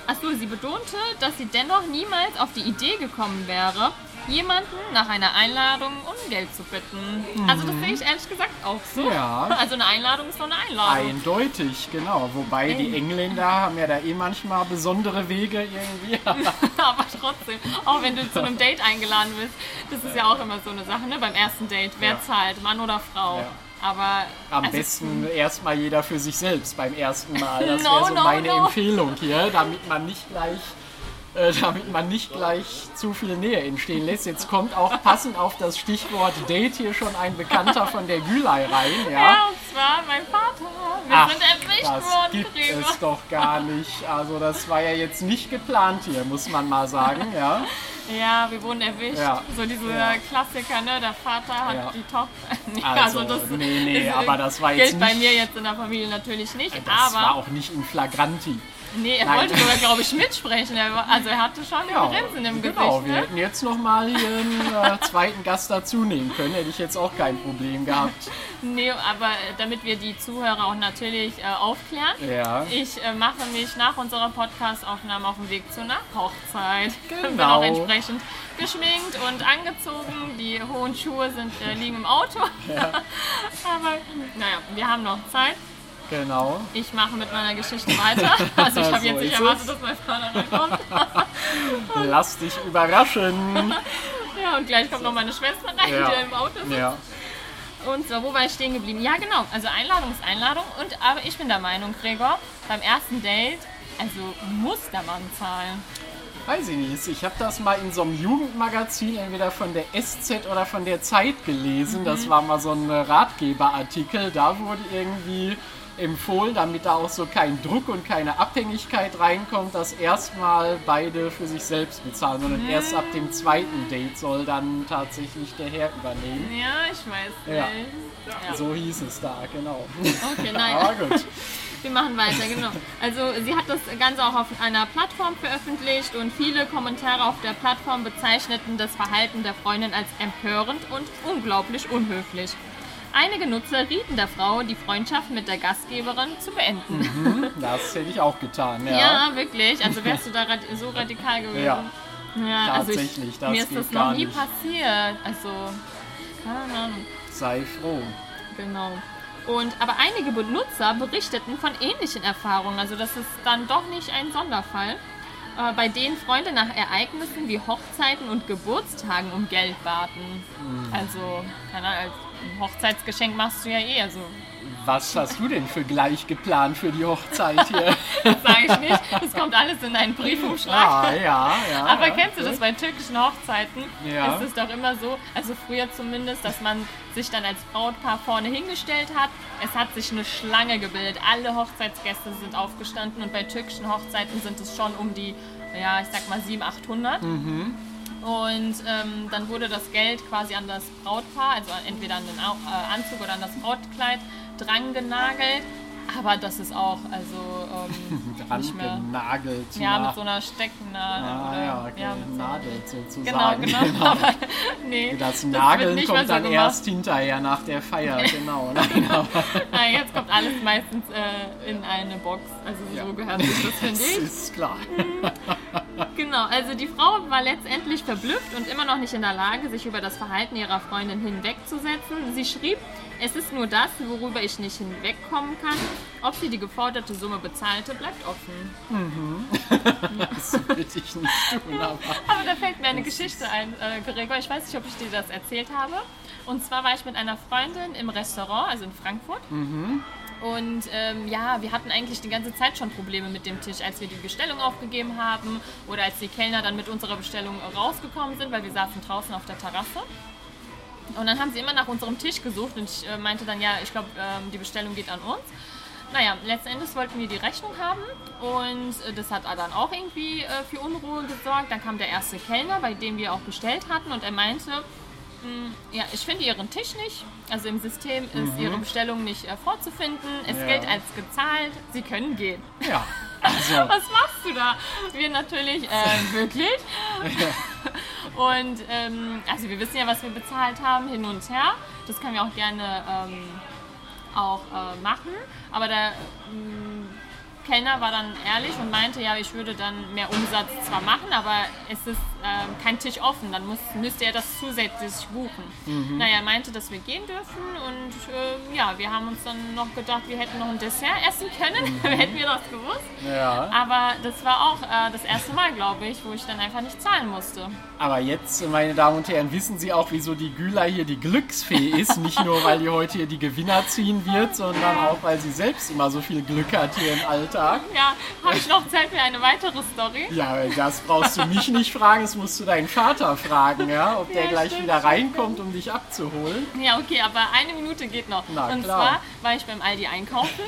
achso, sie betonte, dass sie dennoch niemals auf die Idee gekommen wäre, jemanden nach einer Einladung um Geld zu bitten. Mhm. Also das sehe ich ehrlich gesagt auch so. Ja. Also eine Einladung ist doch eine Einladung. Eindeutig, genau. Wobei ähm. die Engländer haben ja da eh manchmal besondere Wege irgendwie. Aber trotzdem, auch wenn du zu einem Date eingeladen bist, das ist ja auch immer so eine Sache, ne? Beim ersten Date, wer ja. zahlt, Mann oder Frau? Ja. Aber am also besten erstmal jeder für sich selbst beim ersten Mal. Das no, wäre so no, meine no. Empfehlung hier, damit man nicht gleich, äh, damit man nicht gleich zu viel Nähe entstehen lässt. Jetzt kommt auch passend auf das Stichwort Date hier schon ein Bekannter von der Gülay rein. Ja, ja, und zwar mein Vater. Wir Ach, sind erwischt worden. Das gibt drüber. Es doch gar nicht. Also das war ja jetzt nicht geplant hier, muss man mal sagen. Ja. Ja, wir wurden erwischt. Ja, so diese ja. Klassiker, ne? Der Vater hat ja. die Tochter. Nee, also, also das nee, nee, aber das war jetzt gilt nicht, bei mir jetzt in der Familie natürlich nicht. Das aber war auch nicht in Flagranti. Nee, er Nein. wollte sogar, glaube ich, mitsprechen. Also er hatte schon ja, Grinsen im Gesicht. Genau, wir ne? hätten jetzt nochmal hier einen äh, zweiten Gast dazu nehmen können. Hätte ich jetzt auch kein Problem gehabt. Nee, aber damit wir die Zuhörer auch natürlich äh, aufklären, ja. ich äh, mache mich nach unserer Podcast-Aufnahme auf den Weg zur Nachhochzeit. Genau. Bin auch entsprechend geschminkt und angezogen. Die hohen Schuhe sind, äh, liegen im Auto. Ja. Aber naja, wir haben noch Zeit. Genau. Ich mache mit meiner Geschichte weiter. Also ich habe so jetzt nicht erwartet, dass mein Vater reinkommt. Lass dich überraschen. Ja, und gleich kommt so. noch meine Schwester rein, ja. die im Auto sitzt. Ja. Und so, wo war ich stehen geblieben? Ja, genau. Also Einladung ist Einladung. Und, aber ich bin der Meinung, Gregor, beim ersten Date, also muss der Mann zahlen. Weiß ich nicht. Ich habe das mal in so einem Jugendmagazin, entweder von der S Z oder von der Zeit gelesen. Mhm. Das war mal so ein Ratgeberartikel. Da wurde irgendwie empfohlen, damit da auch so kein Druck und keine Abhängigkeit reinkommt, dass erstmal beide für sich selbst bezahlen, sondern hm. erst ab dem zweiten Date soll dann tatsächlich der Herr übernehmen. Ja, ich weiß nicht. Ja. Ja. So hieß es da, genau. Okay, nein. Aber gut. Wir machen weiter, genau. Also sie hat das Ganze auch auf einer Plattform veröffentlicht und viele Kommentare auf der Plattform bezeichneten das Verhalten der Freundin als empörend und unglaublich unhöflich. Einige Nutzer rieten der Frau, die Freundschaft mit der Gastgeberin zu beenden. Mhm, das hätte ich auch getan, ja. Ja, wirklich. Also wärst du da so radikal gewesen. Ja, ja tatsächlich. Also ich, mir ist das noch nie passiert. Also, keine Ahnung. Sei froh. Genau. Und, aber einige Benutzer berichteten von ähnlichen Erfahrungen. Also das ist dann doch nicht ein Sonderfall, äh, bei denen Freunde nach Ereignissen wie Hochzeiten und Geburtstagen um Geld baten. Mhm. Also, keine Ahnung, als ein Hochzeitsgeschenk machst du ja eh. Also. Was hast du denn für gleich geplant für die Hochzeit hier? Das sage ich nicht. Das kommt alles in einen Briefumschlag. Ah, ja, ja. Aber ja, kennst du das bei türkischen Hochzeiten? Ja. Ist es doch immer so, also früher zumindest, dass man sich dann als Brautpaar vorne hingestellt hat. Es hat sich eine Schlange gebildet. Alle Hochzeitsgäste sind aufgestanden und bei türkischen Hochzeiten sind es schon um die, ja, ich sag mal sieben-, achthundert. Mhm. Und ähm, dann wurde das Geld quasi an das Brautpaar, also entweder an den Anzug oder an das Brautkleid, drangenagelt. Aber das ist auch, also ähm, nicht mehr... Drangenagelt. Ja, mit so einer Stecknadel. Ah, oder, ja, okay. ja, mit so einer genagelt sozusagen. Genau, genau. genau. Aber, nee, das Nageln das kommt dann so erst hinterher nach der Feier, genau. Nein, aber Nein, jetzt kommt alles meistens äh, in eine Box, also so ja. gehört sich das, finde ich. Das ist klar. Genau, also die Frau war letztendlich verblüfft und immer noch nicht in der Lage, sich über das Verhalten ihrer Freundin hinwegzusetzen. Sie schrieb, es ist nur das, worüber ich nicht hinwegkommen kann. Ob sie die geforderte Summe bezahlte, bleibt offen. Mhm. Das will ich nicht tun, aber... aber da fällt mir eine Geschichte ein, äh, Gregor. Ich weiß nicht, ob ich dir das erzählt habe. Und zwar war ich mit einer Freundin im Restaurant, also in Frankfurt. Mhm. Und ähm, ja, wir hatten eigentlich die ganze Zeit schon Probleme mit dem Tisch, als wir die Bestellung aufgegeben haben oder als die Kellner dann mit unserer Bestellung rausgekommen sind, weil wir saßen draußen auf der Terrasse. Und dann haben sie immer nach unserem Tisch gesucht und ich äh, meinte dann, ja, ich glaube, ähm, die Bestellung geht an uns. Naja, letzten Endes wollten wir die Rechnung haben und äh, das hat dann auch irgendwie äh, für Unruhe gesorgt. Dann kam der erste Kellner, bei dem wir auch bestellt hatten und er meinte, ja, ich finde ihren Tisch nicht, also im System ist mhm. ihre Bestellung nicht äh, vorzufinden, es ja. gilt als gezahlt, sie können gehen. Ja. Also. Was machst du da? Wir natürlich, äh, wirklich. Ja. Und ähm, also wir wissen ja, was wir bezahlt haben, hin und her, das können wir auch gerne ähm, auch äh, machen, aber der ähm, Kellner war dann ehrlich und meinte, ja, ich würde dann mehr Umsatz zwar machen, aber es ist äh, kein Tisch offen, dann muss, müsste er das zusätzlich buchen. Mhm. Naja, er meinte, dass wir gehen dürfen und äh, ja, wir haben uns dann noch gedacht, wir hätten noch ein Dessert essen können, mhm. hätten wir das gewusst. Ja. Aber das war auch äh, das erste Mal, glaube ich, wo ich dann einfach nicht zahlen musste. Aber jetzt, meine Damen und Herren, wissen Sie auch, wieso die Gülay hier die Glücksfee ist, nicht nur, weil die heute hier die Gewinner ziehen wird, sondern auch, weil sie selbst immer so viel Glück hat hier im Alter. Ja, habe ich noch Zeit für eine weitere Story? Ja, das brauchst du mich nicht fragen, das musst du deinen Vater fragen, ja, ob ja, der gleich stimmt, wieder reinkommt, um dich abzuholen. Ja, okay, aber eine Minute geht noch. Na, und klar. Zwar war ich beim Aldi einkaufen.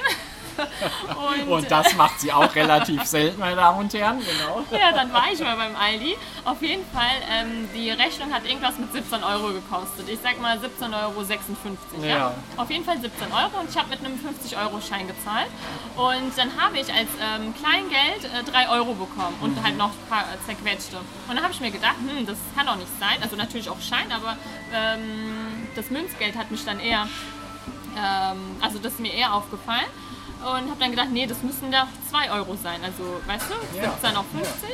Und, und das macht sie auch relativ selten, meine Damen und Herren, genau. Ja, dann war ich mal beim Aldi. Auf jeden Fall, ähm, die Rechnung hat irgendwas mit siebzehn Euro gekostet. Ich sag mal siebzehn Euro sechsundfünfzig. Ja. Ja. Auf jeden Fall siebzehn Euro und ich habe mit einem fünfzig Euro Schein gezahlt. Und dann habe ich als ähm, Kleingeld äh, drei Euro bekommen und mhm. halt noch ein paar äh, zerquetschte. Und dann habe ich mir gedacht, hm, das kann doch nicht sein. Also natürlich auch Schein, aber ähm, das Münzgeld hat mich dann eher, ähm, also das ist mir eher aufgefallen. Und habe dann gedacht, nee, das müssen doch zwei Euro sein, also weißt du, ja. siebzehn auf fünfzig.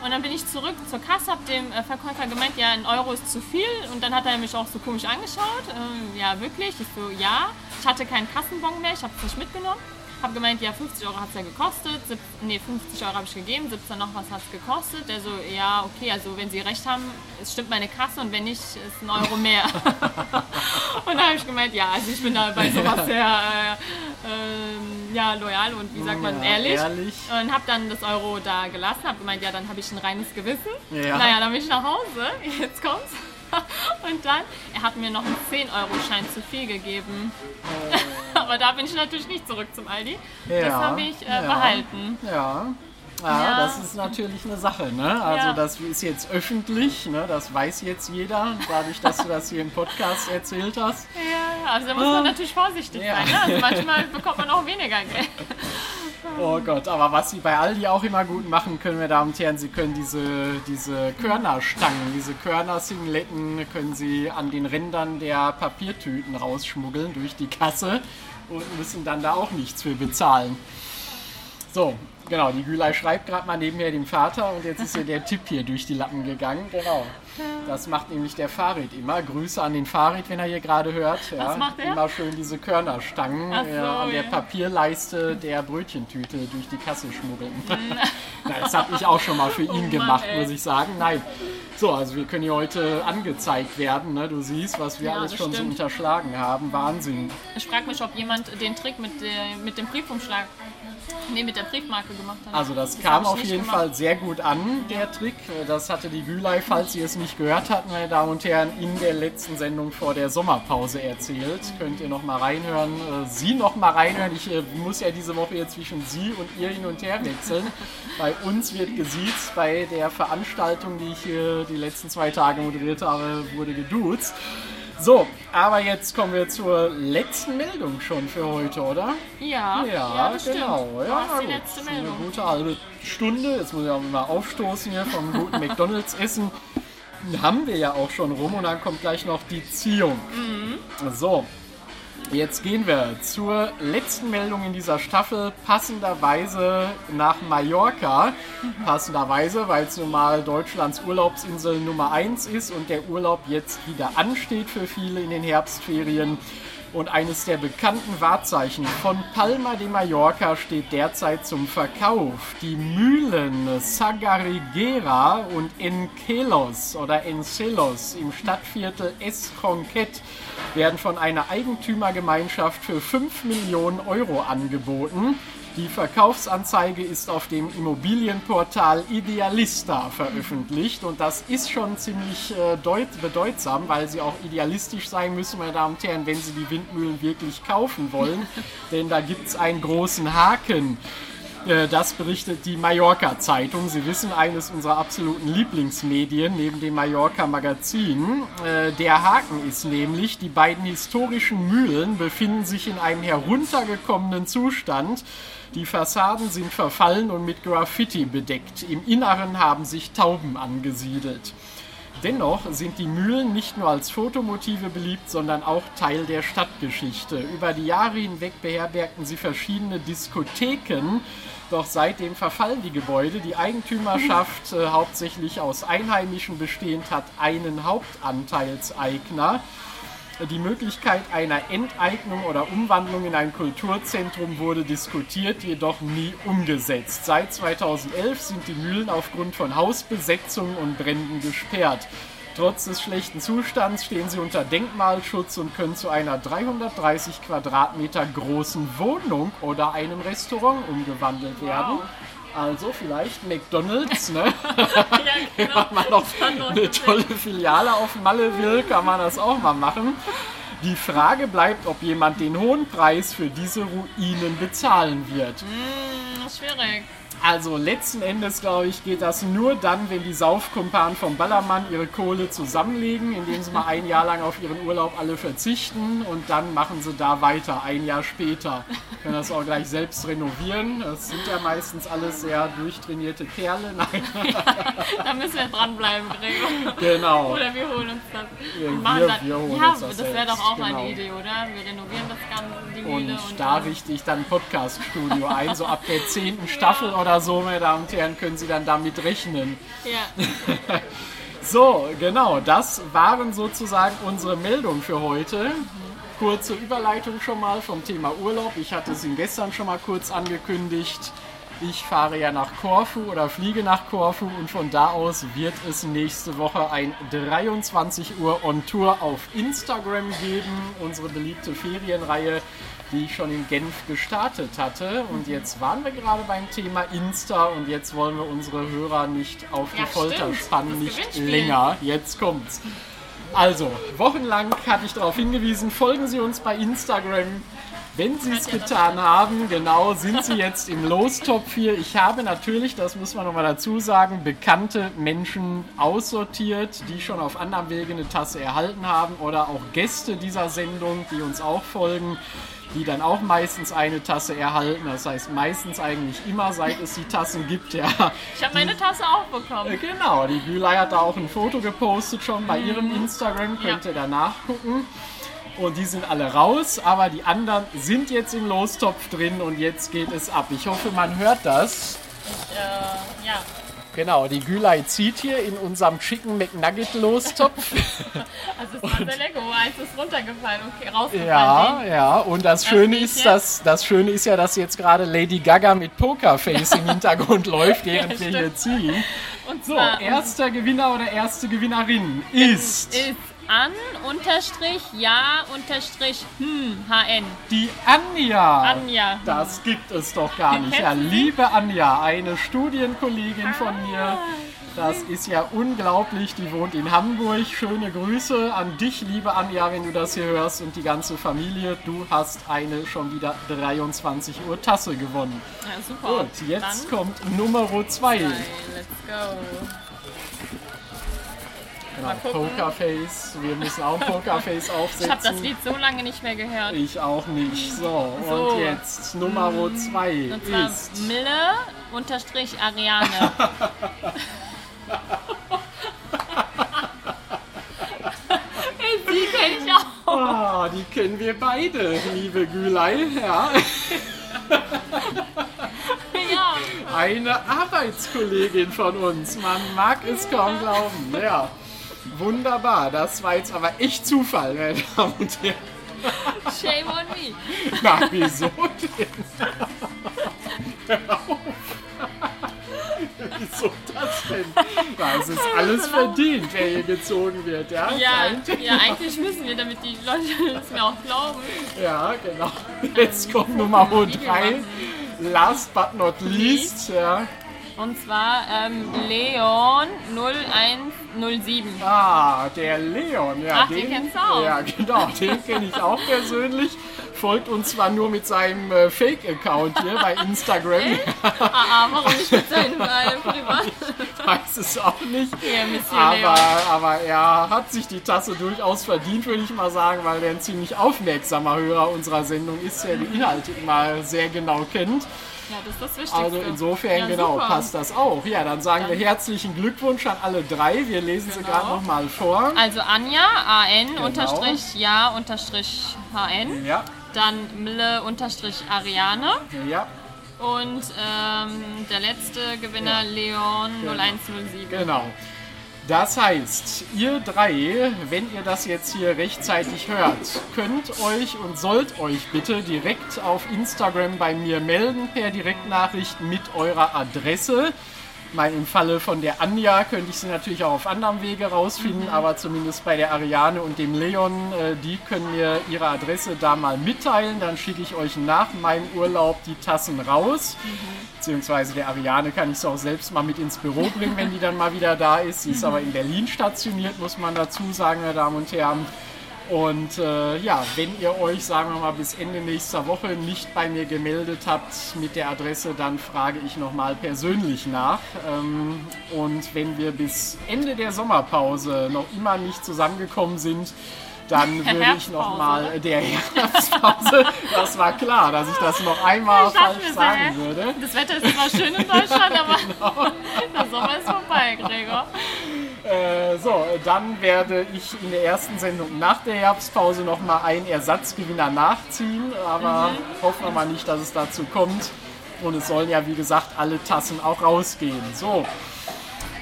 Ja. Und dann bin ich zurück zur Kasse, habe dem Verkäufer gemeint, ja, ein Euro ist zu viel. Und dann hat er mich auch so komisch angeschaut, ähm, ja wirklich, ich so, ja. Ich hatte keinen Kassenbon mehr, ich habe es nicht mitgenommen. Habe gemeint, ja, fünfzig Euro hat es ja gekostet, Sieb- nee, fünfzig Euro habe ich gegeben, siebzehn noch was hat es gekostet. Der so, ja, okay, also wenn Sie recht haben, es stimmt meine Kasse und wenn nicht, ist ein Euro mehr. Und da habe ich gemeint, ja, also ich bin da bei sowas sehr äh, äh, ja, loyal und wie sagt man, ja, ehrlich. ehrlich. Und habe dann das Euro da gelassen, habe gemeint, ja, dann habe ich ein reines Gewissen. Ja. Naja, dann bin ich nach Hause, jetzt kommt's. Und dann, er hat mir noch einen zehn Euro Schein zu viel gegeben. Oh. Aber da bin ich natürlich nicht zurück zum Aldi. Ja, das habe ich äh, ja, behalten. Ja. Ja, ja, das ist natürlich eine Sache, ne? Also ja. Das ist jetzt öffentlich, ne? Das weiß jetzt jeder, dadurch, dass du das hier im Podcast erzählt hast. Ja, also da muss man ähm, natürlich vorsichtig ja. sein. Ne? Also manchmal bekommt man auch weniger Geld. Oh Gott, aber was Sie bei Aldi auch immer gut machen können, meine Damen und Herren, Sie können diese, diese Körnerstangen, diese Körnersingletten, können Sie an den Rändern der Papiertüten rausschmuggeln durch die Kasse und müssen dann da auch nichts für bezahlen. So, genau, die Gülay schreibt gerade mal nebenher dem Vater und jetzt ist hier der Tipp hier durch die Lappen gegangen, genau. Das macht nämlich der Farid immer. Grüße an den Farid, wenn er hier gerade hört. Ja. Was macht er? Immer schön diese Körnerstangen so, äh, an der ja. Papierleiste der Brötchentüte durch die Kasse schmuggeln. Das habe ich auch schon mal für ihn oh Mann, gemacht, ey. Muss ich sagen. Nein. So, also wir können hier heute angezeigt werden. Ne? Du siehst, was wir ja, alles schon stimmt. so unterschlagen haben. Wahnsinn. Ich frage mich, ob jemand den Trick mit, der, mit dem Briefumschlag, nee, mit der Briefmarke gemacht hat. Also das, das kam auf jeden gemacht. Fall sehr gut an, der Trick. Das hatte die Gülay, falls sie es nicht gehört hatten, meine Damen und Herren, in der letzten Sendung vor der Sommerpause erzählt. Könnt ihr noch mal reinhören, äh, Sie noch mal reinhören. Ich äh, muss ja diese Woche jetzt zwischen Sie und ihr hin und her wechseln. Bei uns wird gesiezt, bei der Veranstaltung, die ich äh, die letzten zwei Tage moderiert habe, wurde geduzt. So, aber jetzt kommen wir zur letzten Meldung schon für heute, oder? Ja, ja, ja das genau. Stimmt. Ja, das ist die letzte Meldung. Eine gute halbe Stunde, jetzt muss ich auch mal aufstoßen hier vom guten McDonald's-Essen, haben wir ja auch schon rum und dann kommt gleich noch die Ziehung. Mhm. So, jetzt gehen wir zur letzten Meldung in dieser Staffel, passenderweise nach Mallorca. Mhm. Passenderweise, weil es nun mal Deutschlands Urlaubsinsel Nummer eins ist und der Urlaub jetzt wieder ansteht für viele in den Herbstferien. Und eines der bekannten Wahrzeichen von Palma de Mallorca steht derzeit zum Verkauf. Die Mühlen Sagrera und Enkelos oder Enkelos im Stadtviertel Es Conquet werden von einer Eigentümergemeinschaft für fünf Millionen Euro angeboten. Die Verkaufsanzeige ist auf dem Immobilienportal Idealista veröffentlicht und das ist schon ziemlich äh, deut- bedeutsam, weil sie auch idealistisch sein müssen, meine Damen und Herren, wenn sie die Windmühlen wirklich kaufen wollen, denn da gibt es einen großen Haken. Äh, das berichtet die Mallorca-Zeitung. Sie wissen, eines unserer absoluten Lieblingsmedien neben dem Mallorca-Magazin. Äh, der Haken ist nämlich, die beiden historischen Mühlen befinden sich in einem heruntergekommenen Zustand. Die Fassaden sind verfallen und mit Graffiti bedeckt. Im Inneren haben sich Tauben angesiedelt. Dennoch sind die Mühlen nicht nur als Fotomotive beliebt, sondern auch Teil der Stadtgeschichte. Über die Jahre hinweg beherbergten sie verschiedene Diskotheken, doch seitdem verfallen die Gebäude. Die Eigentümerschaft, äh, hauptsächlich aus Einheimischen bestehend, hat einen Hauptanteilseigner. Die Möglichkeit einer Enteignung oder Umwandlung in ein Kulturzentrum wurde diskutiert, jedoch nie umgesetzt. Seit zweitausendelf sind die Mühlen aufgrund von Hausbesetzungen und Bränden gesperrt. Trotz des schlechten Zustands stehen sie unter Denkmalschutz und können zu einer dreihundertdreißig Quadratmeter großen Wohnung oder einem Restaurant umgewandelt werden. Wow. Also vielleicht McDonald's, ne? Ja, genau. Wenn man noch eine tolle Filiale auf Malle will, kann man das auch mal machen. Die Frage bleibt, ob jemand den hohen Preis für diese Ruinen bezahlen wird. Mm, schwierig. Also letzten Endes, glaube ich, geht das nur dann, wenn die Saufkumpanen vom Ballermann ihre Kohle zusammenlegen, indem sie mal ein Jahr lang auf ihren Urlaub alle verzichten und dann machen sie da weiter, ein Jahr später. Können das auch gleich selbst renovieren. Das sind ja meistens alles sehr durchtrainierte Kerle. Nein. Ja, da müssen wir dranbleiben, Gregor. Genau. Oder wir holen uns das. Wir, und machen wir, wir holen ja, uns das das wäre doch auch genau. Mal eine Idee, oder? Wir renovieren das Ganze, die Mühle. Und, und da richte ich dann ein Podcast-Studio ein, so ab der zehnten Staffel oder so, meine Damen und Herren, können Sie dann damit rechnen. Ja. So, genau, das waren sozusagen unsere Meldungen für heute. Kurze Überleitung schon mal vom Thema Urlaub. Ich hatte es Ihnen gestern schon mal kurz angekündigt. Ich fahre ja nach Korfu oder fliege nach Korfu und von da aus wird es nächste Woche ein dreiundzwanzig Uhr on Tour auf Instagram geben. Unsere beliebte Ferienreihe, die ich schon in Genf gestartet hatte. Und jetzt waren wir gerade beim Thema Insta und jetzt wollen wir unsere Hörer nicht auf ja, die Folter stimmt. spannen, nicht länger. Jetzt kommt's. Also, wochenlang hatte ich darauf hingewiesen, folgen Sie uns bei Instagram. Wenn Sie es getan haben, genau, sind Sie jetzt im Los-Top vier. Ich habe natürlich, das muss man nochmal dazu sagen, bekannte Menschen aussortiert, die schon auf anderem Wege eine Tasse erhalten haben oder auch Gäste dieser Sendung, die uns auch folgen, die dann auch meistens eine Tasse erhalten. Das heißt meistens eigentlich immer, seit es die Tassen gibt, ja. Ich habe meine Tasse auch bekommen. Genau, die Gülay hat da auch ein Foto gepostet schon bei ihrem Instagram, könnt ihr da nachgucken. Und die sind alle raus, aber die anderen sind jetzt im Lostopf drin und jetzt geht es ab. Ich hoffe, man hört das. Ich, äh, ja. Genau, die Gülay zieht hier in unserem schicken McNugget-Lostopf. Also ist unser Lego, eins ist runtergefallen, okay, rausgefallen. Ja, nee. ja, und das, das Schöne ist, dass, das Schöne ist ja, dass jetzt gerade Lady Gaga mit Pokerface im Hintergrund läuft, während ja, wir hier ziehen. Und so, erster Gewinner oder erste Gewinnerin ist... ist An, Unterstrich, Ja, Unterstrich, Hm, H N. Die Anja. Anja. Das gibt es doch gar nicht. Ja, liebe Anja, eine Studienkollegin ah. von mir. Das ist ja unglaublich. Die wohnt in Hamburg. Schöne Grüße an dich, liebe Anja, wenn du das hier hörst und die ganze Familie. Du hast eine schon wieder dreiundzwanzig Uhr Tasse gewonnen. Ja, super. Gut, jetzt Dann. kommt Nummer zwei. Okay, let's go. Genau, Pokerface. Wir müssen auch Pokerface aufsetzen. Ich habe das Lied so lange nicht mehr gehört. Ich auch nicht. So, so. Und jetzt Nummer zwei ist... Mille unterstrich Ariane. Die kenne ich auch. Oh, die kennen wir beide, liebe Gülay. Ja. Ja. Eine Arbeitskollegin von uns. Man mag es kaum glauben. Ja. Wunderbar, das war jetzt aber echt Zufall, meine Damen und Herren. Shame on me. Na, wieso denn? Hör auf. Wieso das denn? Na, es ist alles verdient, wer hier gezogen wird. Ja, ja, ja, eigentlich müssen wir, damit die Leute es mir auch glauben. Ja, genau. Jetzt kommt Nummer drei. Last but not least. Ja. Und zwar ähm, Leon null eins null sieben. Ah, der Leon, ja. Ach, den, den kennst du auch. Ja, genau, den kenne ich auch persönlich. Folgt uns zwar nur mit seinem äh, Fake-Account hier bei Instagram. Ah, ah, warum nicht mit seinem äh, Privat? Ich weiß es auch nicht. Ja, aber, aber er hat sich die Tasse durchaus verdient, würde ich mal sagen, weil er ein ziemlich aufmerksamer Hörer unserer Sendung ist, der die Inhalte immer sehr genau kennt. Ja, das ist das Wichtigste. Also insofern, ja, genau, super. Passt das auch. Ja, dann sagen dann wir herzlichen Glückwunsch an alle drei. Wir lesen genau. sie gerade nochmal vor. Also Anja, A N, genau. unterstrich, ja, unterstrich, H N. Ja. Dann Mille, unterstrich, Ariane. Ja. Und ähm, der letzte Gewinner, ja. Leon, genau. null eins null sieben. Genau. Das heißt, ihr drei, wenn ihr das jetzt hier rechtzeitig hört, könnt euch und sollt euch bitte direkt auf Instagram bei mir melden per Direktnachricht mit eurer Adresse. Mein, im Falle von der Anja könnte ich sie natürlich auch auf anderem Wege rausfinden, mhm. aber zumindest bei der Ariane und dem Leon, äh, die können mir ihre Adresse da mal mitteilen. Dann schicke ich euch nach meinem Urlaub die Tassen raus. Mhm. Beziehungsweise der Ariane kann ich es auch selbst mal mit ins Büro bringen, wenn die dann mal wieder da ist. Sie ist mhm. aber in Berlin stationiert, muss man dazu sagen, meine Damen und Herren. Und äh, ja, wenn ihr euch, sagen wir mal, bis Ende nächster Woche nicht bei mir gemeldet habt mit der Adresse, dann frage ich nochmal persönlich nach. Ähm, und wenn wir bis Ende der Sommerpause noch immer nicht zusammengekommen sind, dann würde ich nochmal der Herbstpause, das war klar, dass ich das noch einmal falsch sagen würde. Das Wetter ist zwar schön in Deutschland, aber genau. der Sommer ist vorbei, Gregor. Äh, so, dann werde ich in der ersten Sendung nach der Herbstpause nochmal einen Ersatzgewinner nachziehen, aber mhm. hoffen wir mal nicht, dass es dazu kommt. Und es sollen ja, wie gesagt, alle Tassen auch rausgehen. So.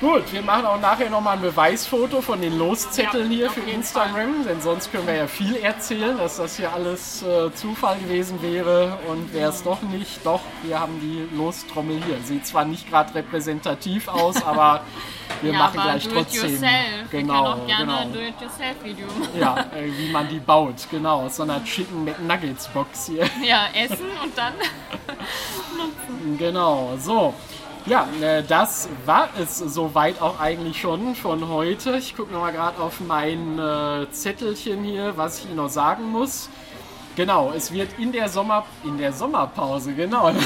Gut, wir machen auch nachher nochmal ein Beweisfoto von den Loszetteln hier für Instagram, denn sonst können wir ja viel erzählen, dass das hier alles äh, Zufall gewesen wäre, und wäre es doch nicht, doch, wir haben die Lostrommel hier. Sieht zwar nicht gerade repräsentativ aus, aber wir ja, machen aber gleich do trotzdem. It yourself. Genau, wir können auch gerne ein genau. Do-it-yourself-Video machen. Ja, äh, wie man die baut, genau, aus so einer Chicken McNuggets-Box hier. Ja, essen und dann nutzen. Genau, so. Ja, das war es soweit auch eigentlich schon von heute. Ich gucke nochmal gerade auf mein äh, Zettelchen hier, was ich Ihnen noch sagen muss. Genau, es wird in der Sommer in der Sommerpause, genau. In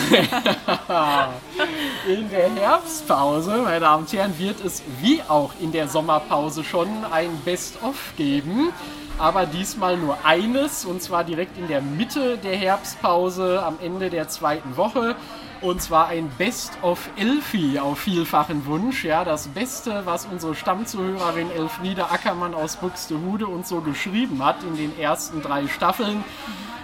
der Herbstpause, meine Damen und Herren, wird es wie auch in der Sommerpause schon ein Best-of geben. Aber diesmal nur eines, und zwar direkt in der Mitte der Herbstpause, am Ende der zweiten Woche. Und zwar ein Best of Elfi auf vielfachen Wunsch. Ja, das Beste, was unsere Stammzuhörerin Elfriede Ackermann aus Buxtehude uns so geschrieben hat in den ersten drei Staffeln,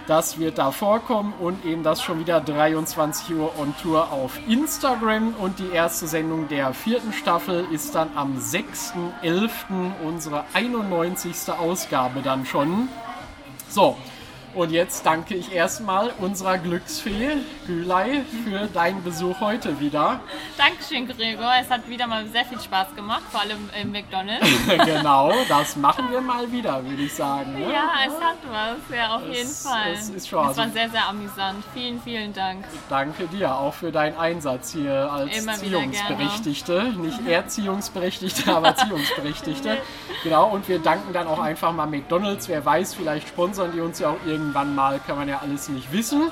das wird da vorkommen, und eben das schon wieder dreiundzwanzig Uhr on Tour auf Instagram. Und die erste Sendung der vierten Staffel ist dann am sechster elfter unsere einundneunzigste Ausgabe dann schon. So. Und jetzt danke ich erstmal unserer Glücksfee Gülay für deinen Besuch heute wieder. Dankeschön, Gregor. Es hat wieder mal sehr viel Spaß gemacht, vor allem im McDonald's. Genau, das machen wir mal wieder, würde ich sagen. Ne? Ja, es hat was, ja, auf es, jeden Fall. Es ist schon. Es war sehr, sehr amüsant. Vielen, vielen Dank. Danke dir auch für deinen Einsatz hier als Immer Ziehungsberechtigte. Nicht Erziehungsberechtigte, aber Ziehungsberechtigte. Genau, und wir danken dann auch einfach mal McDonald's. Wer weiß, vielleicht sponsern die uns ja auch irgendwie. Irgendwann mal, kann man ja alles nicht wissen.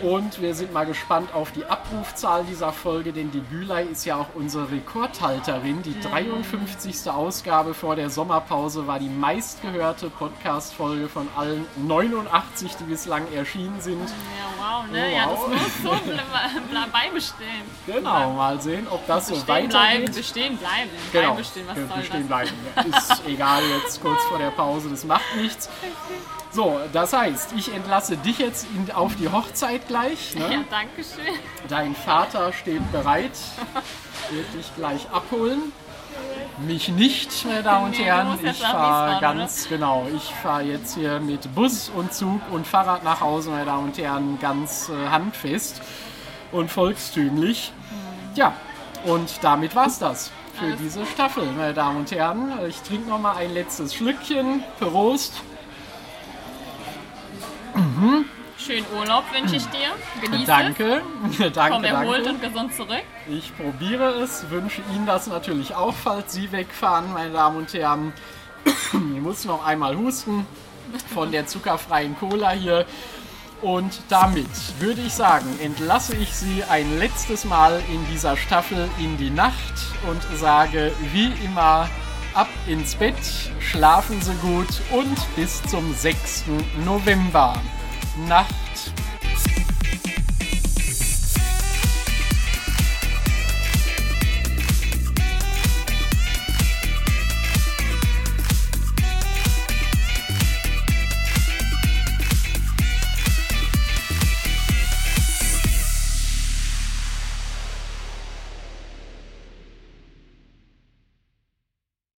Und wir sind mal gespannt auf die Abrufzahl dieser Folge, denn die Gülay ist ja auch unsere Rekordhalterin. Die dreiundfünfzigste Ausgabe vor der Sommerpause war die meistgehörte Podcast-Folge von allen neunundachtzig, die bislang erschienen sind. Ja, wow, ne? Ja, das muss so beibestehen. Genau, mal sehen, ob das bestehen so weitergeht. Bleiben, bestehen bleiben, genau. Beibestehen, was soll bestehen das? Bleiben. Ist egal, jetzt kurz vor der Pause, das macht nichts. So, das heißt, ich entlasse dich jetzt in, auf die Hochzeit gleich. Ne? Ja, danke schön. Dein Vater steht bereit, wird dich gleich abholen. Mich nicht, meine Damen und Herren. Ich fahre ganz, genau, ich fahre jetzt hier mit Bus und Zug und Fahrrad nach Hause, meine Damen und Herren, ganz äh, handfest und volkstümlich. Ja, und damit war's das für diese Staffel, meine Damen und Herren. Ich trinke nochmal ein letztes Schlückchen. Prost. Mhm. Schönen Urlaub wünsche ich dir. Genieße danke, es. Danke. Komm erholt danke. Und gesund zurück. Ich probiere es, wünsche Ihnen das natürlich auch, falls Sie wegfahren, meine Damen und Herren. Ich muss noch einmal husten von der zuckerfreien Cola hier. Und damit würde ich sagen, entlasse ich Sie ein letztes Mal in dieser Staffel in die Nacht und sage wie immer ab ins Bett, schlafen Sie gut und bis zum sechsten November. Nacht.